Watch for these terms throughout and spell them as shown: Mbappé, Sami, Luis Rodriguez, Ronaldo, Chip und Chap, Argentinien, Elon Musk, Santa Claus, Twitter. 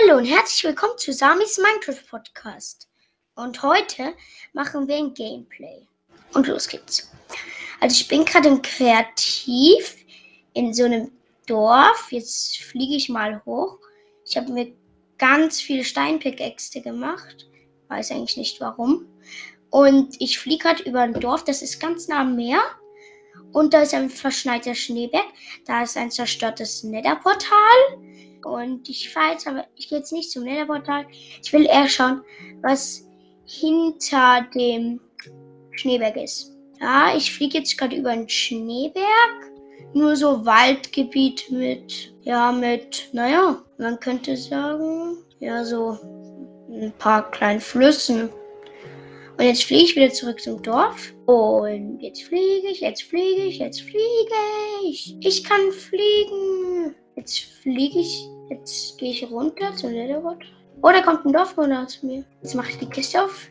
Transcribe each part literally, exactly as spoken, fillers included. Hallo und herzlich willkommen zu Samis Minecraft Podcast. Und heute machen wir ein Gameplay. Und los geht's. Also ich bin gerade im Kreativ in so einem Dorf. Jetzt fliege ich mal hoch. Ich habe mir ganz viele Steinpickaxe gemacht. Weiß eigentlich nicht warum. Und ich fliege gerade über ein Dorf, das ist ganz nah am Meer. Und da ist ein verschneiter Schneeberg. Da ist ein zerstörtes Nether-Portal. Und ich fahre jetzt, aber ich gehe jetzt nicht zum Nether-Portal. Ich will eher schauen, was hinter dem Schneeberg ist. Ja, ich fliege jetzt gerade über den Schneeberg. Nur so Waldgebiet mit, ja, mit, naja, man könnte sagen, ja, so ein paar kleinen Flüssen. Und jetzt fliege ich wieder zurück zum Dorf. Und jetzt fliege ich, jetzt fliege ich, jetzt fliege ich. Ich kann fliegen. Jetzt fliege ich, jetzt gehe ich runter zum Netherwood. Oh, da kommt ein Dorf runter zu mir. Jetzt mache ich die Kiste auf.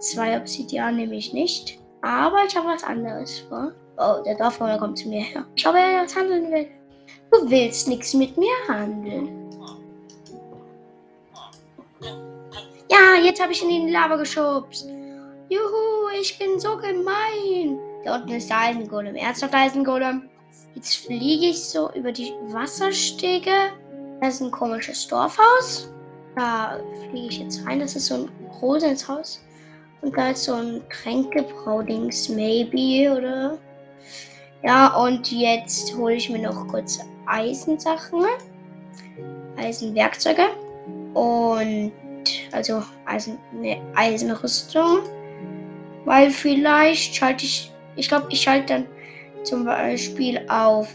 Zwei Obsidian nehme ich nicht. Aber ich habe was anderes vor. Oh, der Dorfbewohner kommt zu mir her. Ich glaube, er was handeln will. Du willst nichts mit mir handeln. Ja, jetzt habe ich ihn in die Lava geschubst. Juhu, ich bin so gemein. Da unten ist der Eisengolem. Ernsthaft Eisengolem. Jetzt fliege ich so über die Wasserstege. Das ist ein komisches Dorfhaus. Da fliege ich jetzt rein. Das ist so ein rotes Haus. Und da ist so ein Tränkebraudings, maybe, oder? Ja, und jetzt hole ich mir noch kurz Eisensachen. Eisenwerkzeuge. Und, also Eisen, ne, Eisenrüstung. Weil vielleicht schalte ich, ich glaube, ich schalte dann zum Beispiel auf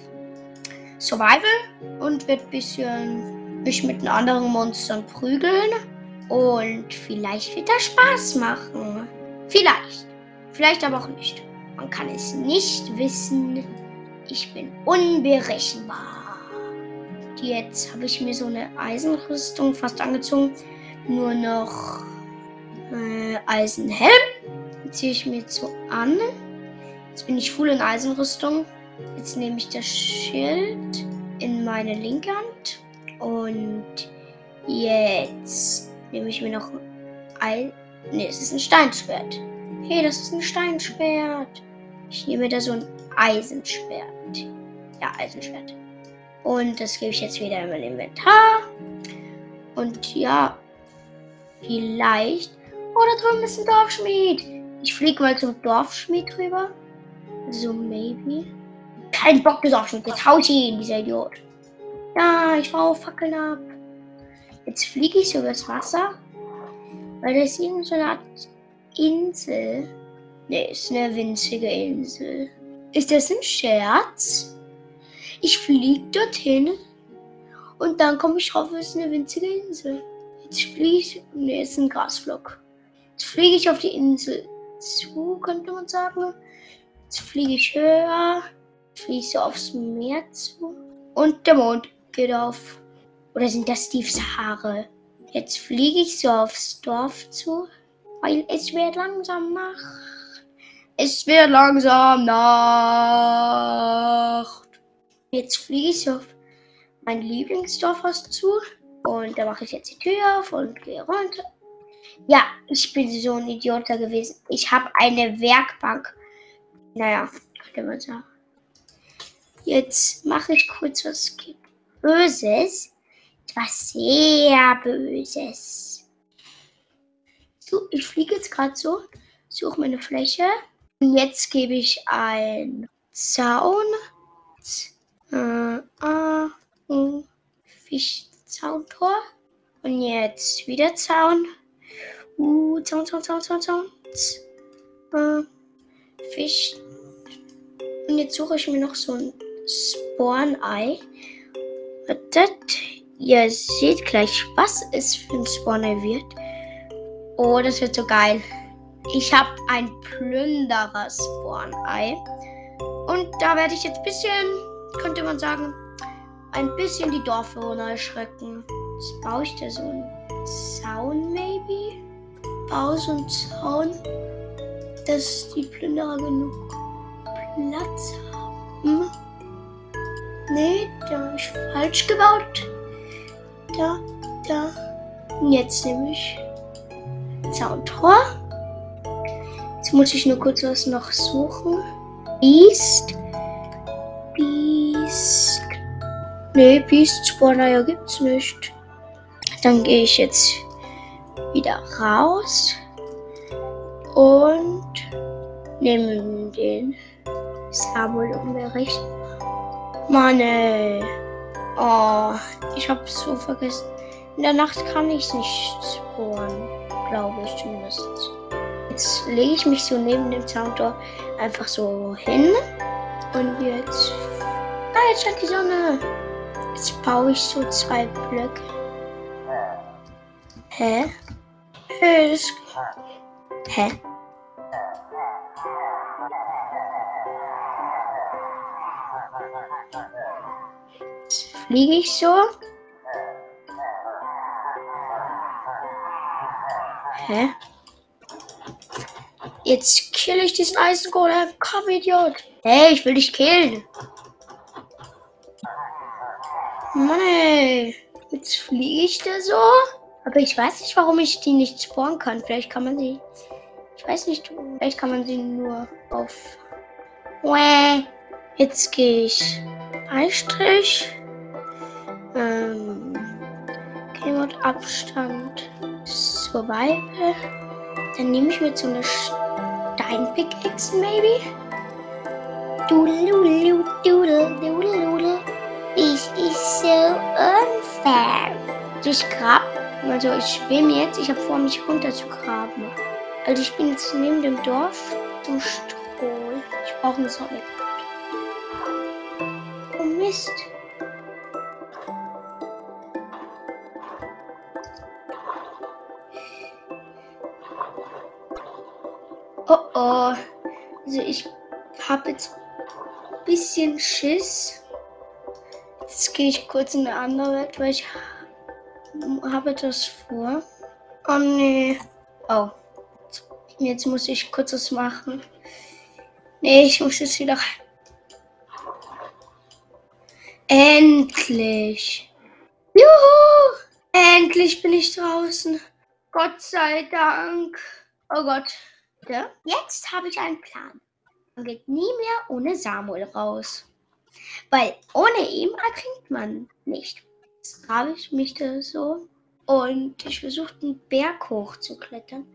Survival und wird ein bisschen mich mit den anderen Monstern prügeln. Und vielleicht wird das Spaß machen. Vielleicht. Vielleicht aber auch nicht. Man kann es nicht wissen. Ich bin unberechenbar. Jetzt habe ich mir so eine Eisenrüstung fast angezogen. Nur noch äh, Eisenhelm. Den ziehe ich mir jetzt so an. Jetzt bin ich full in Eisenrüstung. Jetzt nehme ich das Schild in meine linke Hand. Und jetzt nehme ich mir noch ein Ei. Ne, es ist ein Steinschwert. Hey, das ist ein Steinschwert. Ich nehme mir da so ein Eisenschwert. Ja, Eisenschwert. Und das gebe ich jetzt wieder in mein Inventar. Und ja, vielleicht. Oh, da drüben ist ein Dorfschmied. Ich fliege mal zum Dorfschmied rüber. So, maybe. Kein Bock, du Dorfschmied. Jetzt haut ihn, dieser Idiot. Ja, ich baue Fackeln ab. Jetzt fliege ich so übers Wasser, weil da ist irgend so eine Art Insel. Ne, ist eine winzige Insel. Ist das ein Scherz? Ich fliege dorthin und dann komme ich drauf, es ist eine winzige Insel. Jetzt fliege ich, ne, ist ein Grasflock. Jetzt fliege ich auf die Insel zu, könnte man sagen. Jetzt fliege ich höher, fliege ich so aufs Meer zu und der Mond geht auf. Oder sind das Steves Haare? Jetzt fliege ich so aufs Dorf zu, weil es wird langsam Nacht. Es wird langsam Nacht. Jetzt fliege ich so auf mein Lieblingsdorfhaus zu. Und da mache ich jetzt die Tür auf und gehe runter. Ja, ich bin so ein Idiot da gewesen. Ich habe eine Werkbank. Naja, könnte man sagen. Jetzt mache ich kurz was Böses. Etwas sehr Böses. So, ich fliege jetzt gerade so, suche meine Fläche. Und jetzt gebe ich einen Zaun. Fischzauntor. Und jetzt wieder Zaun. Uh, Zaun, Zaun, Zaun, Zaun, Zaun. Fisch. Und jetzt suche ich mir noch so ein Spawn-Ei. Wartet. Ihr seht gleich, was es für ein Spawner wird. Oh, das wird so geil. Ich habe ein Plünderer-Spawn-Ei. Und da werde ich jetzt ein bisschen, könnte man sagen, ein bisschen die Dorfbewohner erschrecken. Jetzt baue ich da so einen Zaun, maybe? Baue so einen Zaun, dass die Plünderer genug Platz haben. Nee, da habe ich falsch gebaut. Da, da, Jetzt nehme ich Zauntor. Jetzt muss ich nur kurz was noch suchen. Beast. Beast. Ne, Beast Spawner ja gibt's nicht. Dann gehe ich jetzt wieder raus und nehme den Samuel Unbericht. Mann, ey. Oh, ich hab's so vergessen. In der Nacht kann ich nicht spawnen, glaube ich zumindest. Jetzt lege ich mich so neben dem Zauntor einfach so hin. Und jetzt... Ah, jetzt scheint die Sonne. Jetzt baue ich so zwei Blöcke. Hä? Hä? Das... Hä? Jetzt fliege ich so. Hä? Jetzt kill ich diesen Eisengolem. Komm, Idiot. Hey, ich will dich killen. Mann, ey. Jetzt fliege ich da so. Aber ich weiß nicht, warum ich die nicht spawnen kann. Vielleicht kann man sie... Ich weiß nicht. Vielleicht kann man sie nur auf... Jetzt gehe ich... Einstrich. Ähm... Game-Mode Abstand. Survival. Dann nehme ich mir so eine Steinpickaxe, maybe. Doodle, doodle, doodle, doodle. This is so unfair. Also ich grab, also ich schwimme jetzt. Ich habe vor, mich runter zu graben. Also ich bin jetzt neben dem Dorf zum Stroh. Ich brauche eine Sonne. Oh Mist. Oh oh, also ich habe jetzt ein bisschen Schiss. Jetzt gehe ich kurz in eine andere Welt, weil ich habe etwas vor. Oh nee. Oh, jetzt muss ich kurz was machen. Nee, ich muss jetzt wieder rein. Endlich. Juhu, endlich bin ich draußen. Gott sei Dank. Oh Gott. Jetzt habe ich einen Plan. Man geht nie mehr ohne Samuel raus. Weil ohne ihn ertrinkt man nicht. Jetzt grabe ich mich da so und ich versuche den Berg hochzuklettern.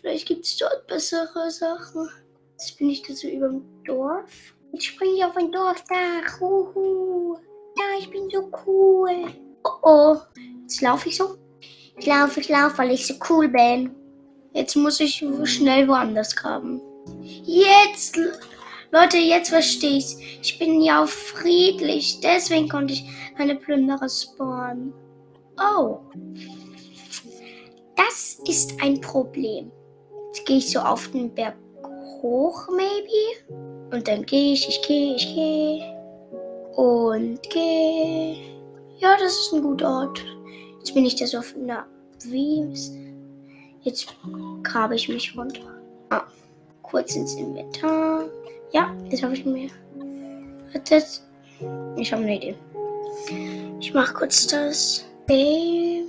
Vielleicht gibt es dort bessere Sachen. Jetzt bin ich da so über dem Dorf. Jetzt springe ich auf ein Dorfdach. Uhu. Ja, ich bin so cool. Oh oh. Jetzt laufe ich so. Ich laufe, ich laufe, weil ich so cool bin. Jetzt muss ich schnell woanders graben. Jetzt, Leute, jetzt verstehe ich's. Ich bin ja auch friedlich, deswegen konnte ich eine Plünderer spawnen. Oh, das ist ein Problem. Jetzt gehe ich so auf den Berg hoch, maybe. Und dann gehe ich, ich gehe, ich gehe und gehe. Ja, das ist ein guter Ort. Jetzt bin ich da so auf einer Wiese. Jetzt grabe ich mich runter. Ah, kurz ins Inventar. Ja, jetzt habe ich mir. Wartet. Ich habe eine Idee. Ich mache kurz das. Okay.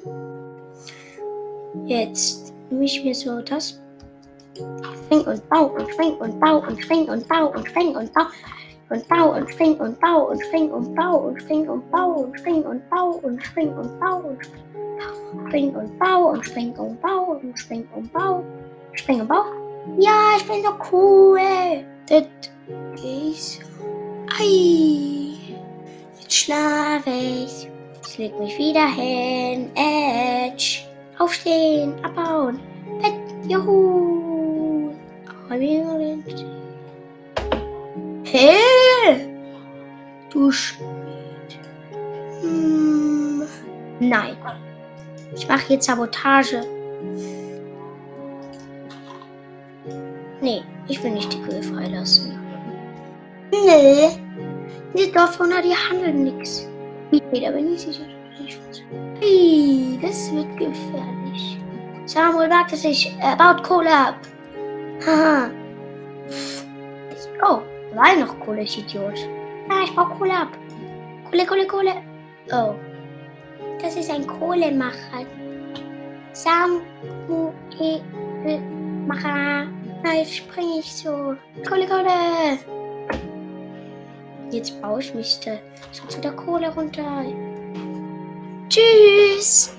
Jetzt nehme ich mir so das. Spring und bau und spring und bau und spring und bau und spring und bau. Und bau und spring und bau und spring und bau und spring und bau und spring und bau und spring und bau und spring. Spring und bau und spring und bau und spring und bau. Spring und bau. Ja, ich bin so cool. Das ist. Ei. Jetzt schlafe ich. Ich leg mich wieder hin. Edge. Aufstehen, abbauen. Bett. Juhu. Hey. Du Schmied. Hm. Nein. Ich mache jetzt Sabotage. Nee, ich will nicht die Kühe freilassen. Nee. Die Dorfhunde, die handeln nichts. Nee, da bin ich sicher. Hey, das wird gefährlich. Samuel wagt es nicht. Er baut Kohle ab. Haha. Oh, da war noch Kohle, ich Idiot. Ja, ah, ich baue Kohle ab. Kohle, Kohle, Kohle. Oh. Das ist ein Kohlemacher. Samuel Mara. Da springe ich so. Kohle, Kohle. Jetzt baue ich mich da so zu der Kohle runter. Tschüss.